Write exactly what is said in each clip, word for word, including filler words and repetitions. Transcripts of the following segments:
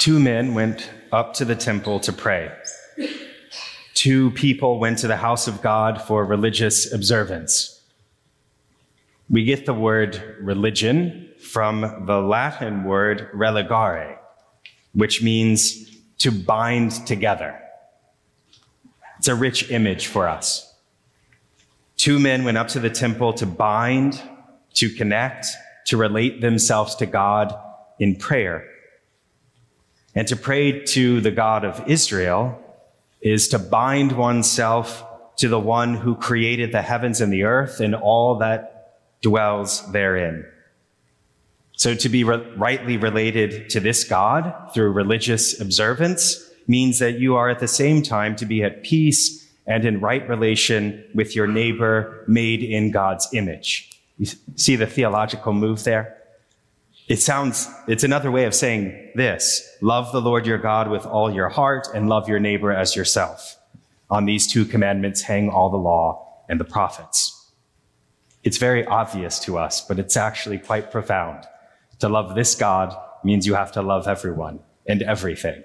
Two men went up to the temple to pray. Two people went to the house of God for religious observance. We get the word religion from the Latin word religare, which means to bind together. It's a rich image for us. Two men went up to the temple to bind, to connect, to relate themselves to God in prayer. And to pray to the God of Israel is to bind oneself to the one who created the heavens and the earth and all that dwells therein. So to be re- rightly related to this God through religious observance means that you are at the same time to be at peace and in right relation with your neighbor made in God's image. You see the theological move there? It sounds, it's another way of saying this: love the Lord your God with all your heart and love your neighbor as yourself. On these two commandments hang all the law and the prophets. It's very obvious to us, but it's actually quite profound. To love this God means you have to love everyone and everything.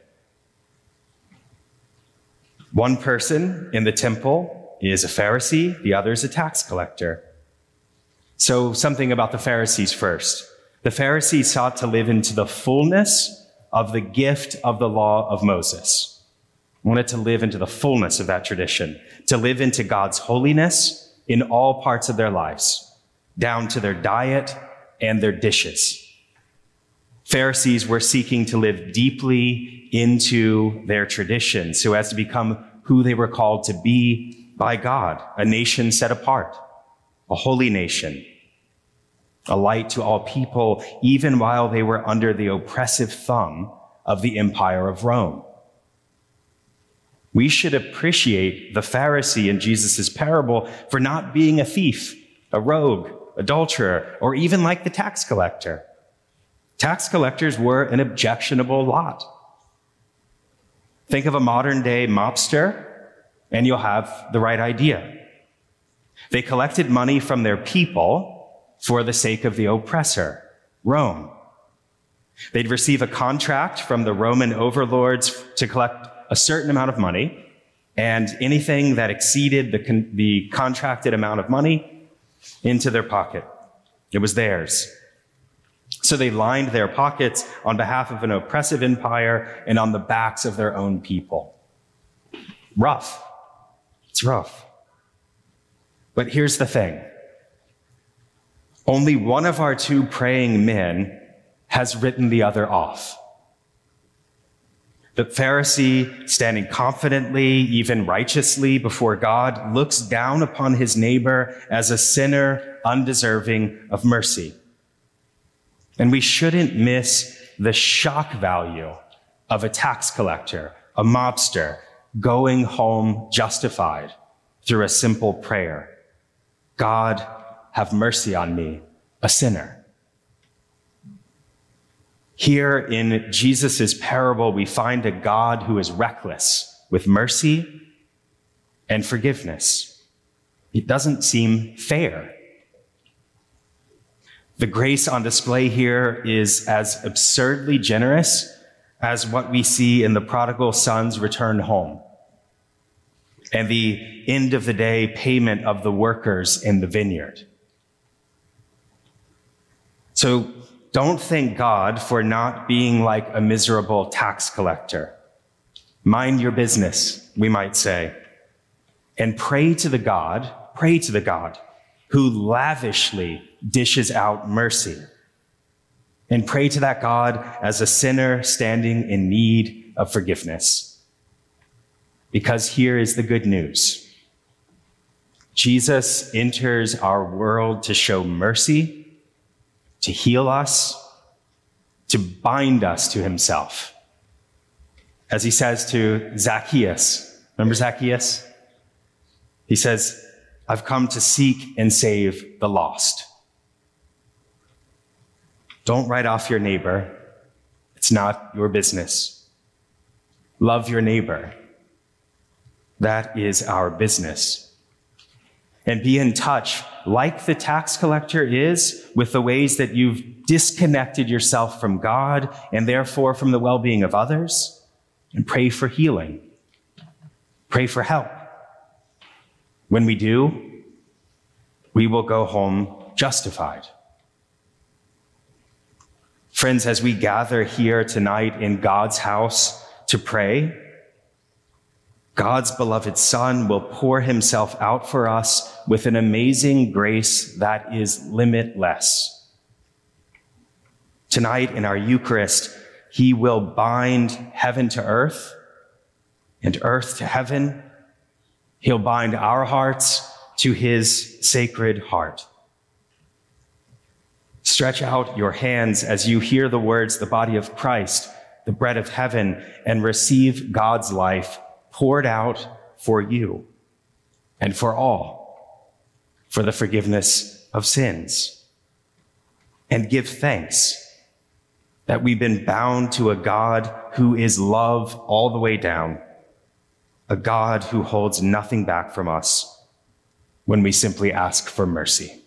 One person in the temple is a Pharisee, the other is a tax collector. So something about the Pharisees first. The Pharisees sought to live into the fullness of the gift of the law of Moses. They wanted to live into the fullness of that tradition, to live into God's holiness in all parts of their lives, down to their diet and their dishes. Pharisees were seeking to live deeply into their tradition so as to become who they were called to be by God, a nation set apart, a holy nation, a light to all people, even while they were under the oppressive thumb of the empire of Rome. We should appreciate the Pharisee in Jesus' parable for not being a thief, a rogue, adulterer, or even like the tax collector. Tax collectors were an objectionable lot. Think of a modern-day mobster, and you'll have the right idea. They collected money from their people for the sake of the oppressor, Rome. They'd receive a contract from the Roman overlords to collect a certain amount of money, and anything that exceeded the, con- the contracted amount of money into their pocket. It was theirs. So they lined their pockets on behalf of an oppressive empire and on the backs of their own people. Rough. It's rough. But here's the thing. Only one of our two praying men has written the other off. The Pharisee, standing confidently, even righteously before God, looks down upon his neighbor as a sinner undeserving of mercy. And we shouldn't miss the shock value of a tax collector, a mobster, going home justified through a simple prayer. God, have mercy on me, a sinner. Here in Jesus' parable, we find a God who is reckless with mercy and forgiveness. It doesn't seem fair. The grace on display here is as absurdly generous as what we see in the prodigal son's return home and the end of the day payment of the workers in the vineyard. So don't thank God for not being like a miserable tax collector. Mind your business, we might say. And pray to the God, pray to the God who lavishly dishes out mercy. And pray to that God as a sinner standing in need of forgiveness. Because here is the good news. Jesus enters our world to show mercy, to heal us, to bind us to himself. As he says to Zacchaeus, remember Zacchaeus? He says, I've come to seek and save the lost. Don't write off your neighbor. It's not your business. Love your neighbor. That is our business. And be in touch, like the tax collector is, with the ways that you've disconnected yourself from God and therefore from the well-being of others, and pray for healing. Pray for help. When we do, we will go home justified. Friends, as we gather here tonight in God's house to pray, God's beloved Son will pour himself out for us with an amazing grace that is limitless. Tonight in our Eucharist, he will bind heaven to earth and earth to heaven. He'll bind our hearts to his sacred heart. Stretch out your hands as you hear the words, the body of Christ, the bread of heaven, and receive God's life poured out for you and for all, for the forgiveness of sins. And give thanks that we've been bound to a God who is love all the way down, a God who holds nothing back from us when we simply ask for mercy.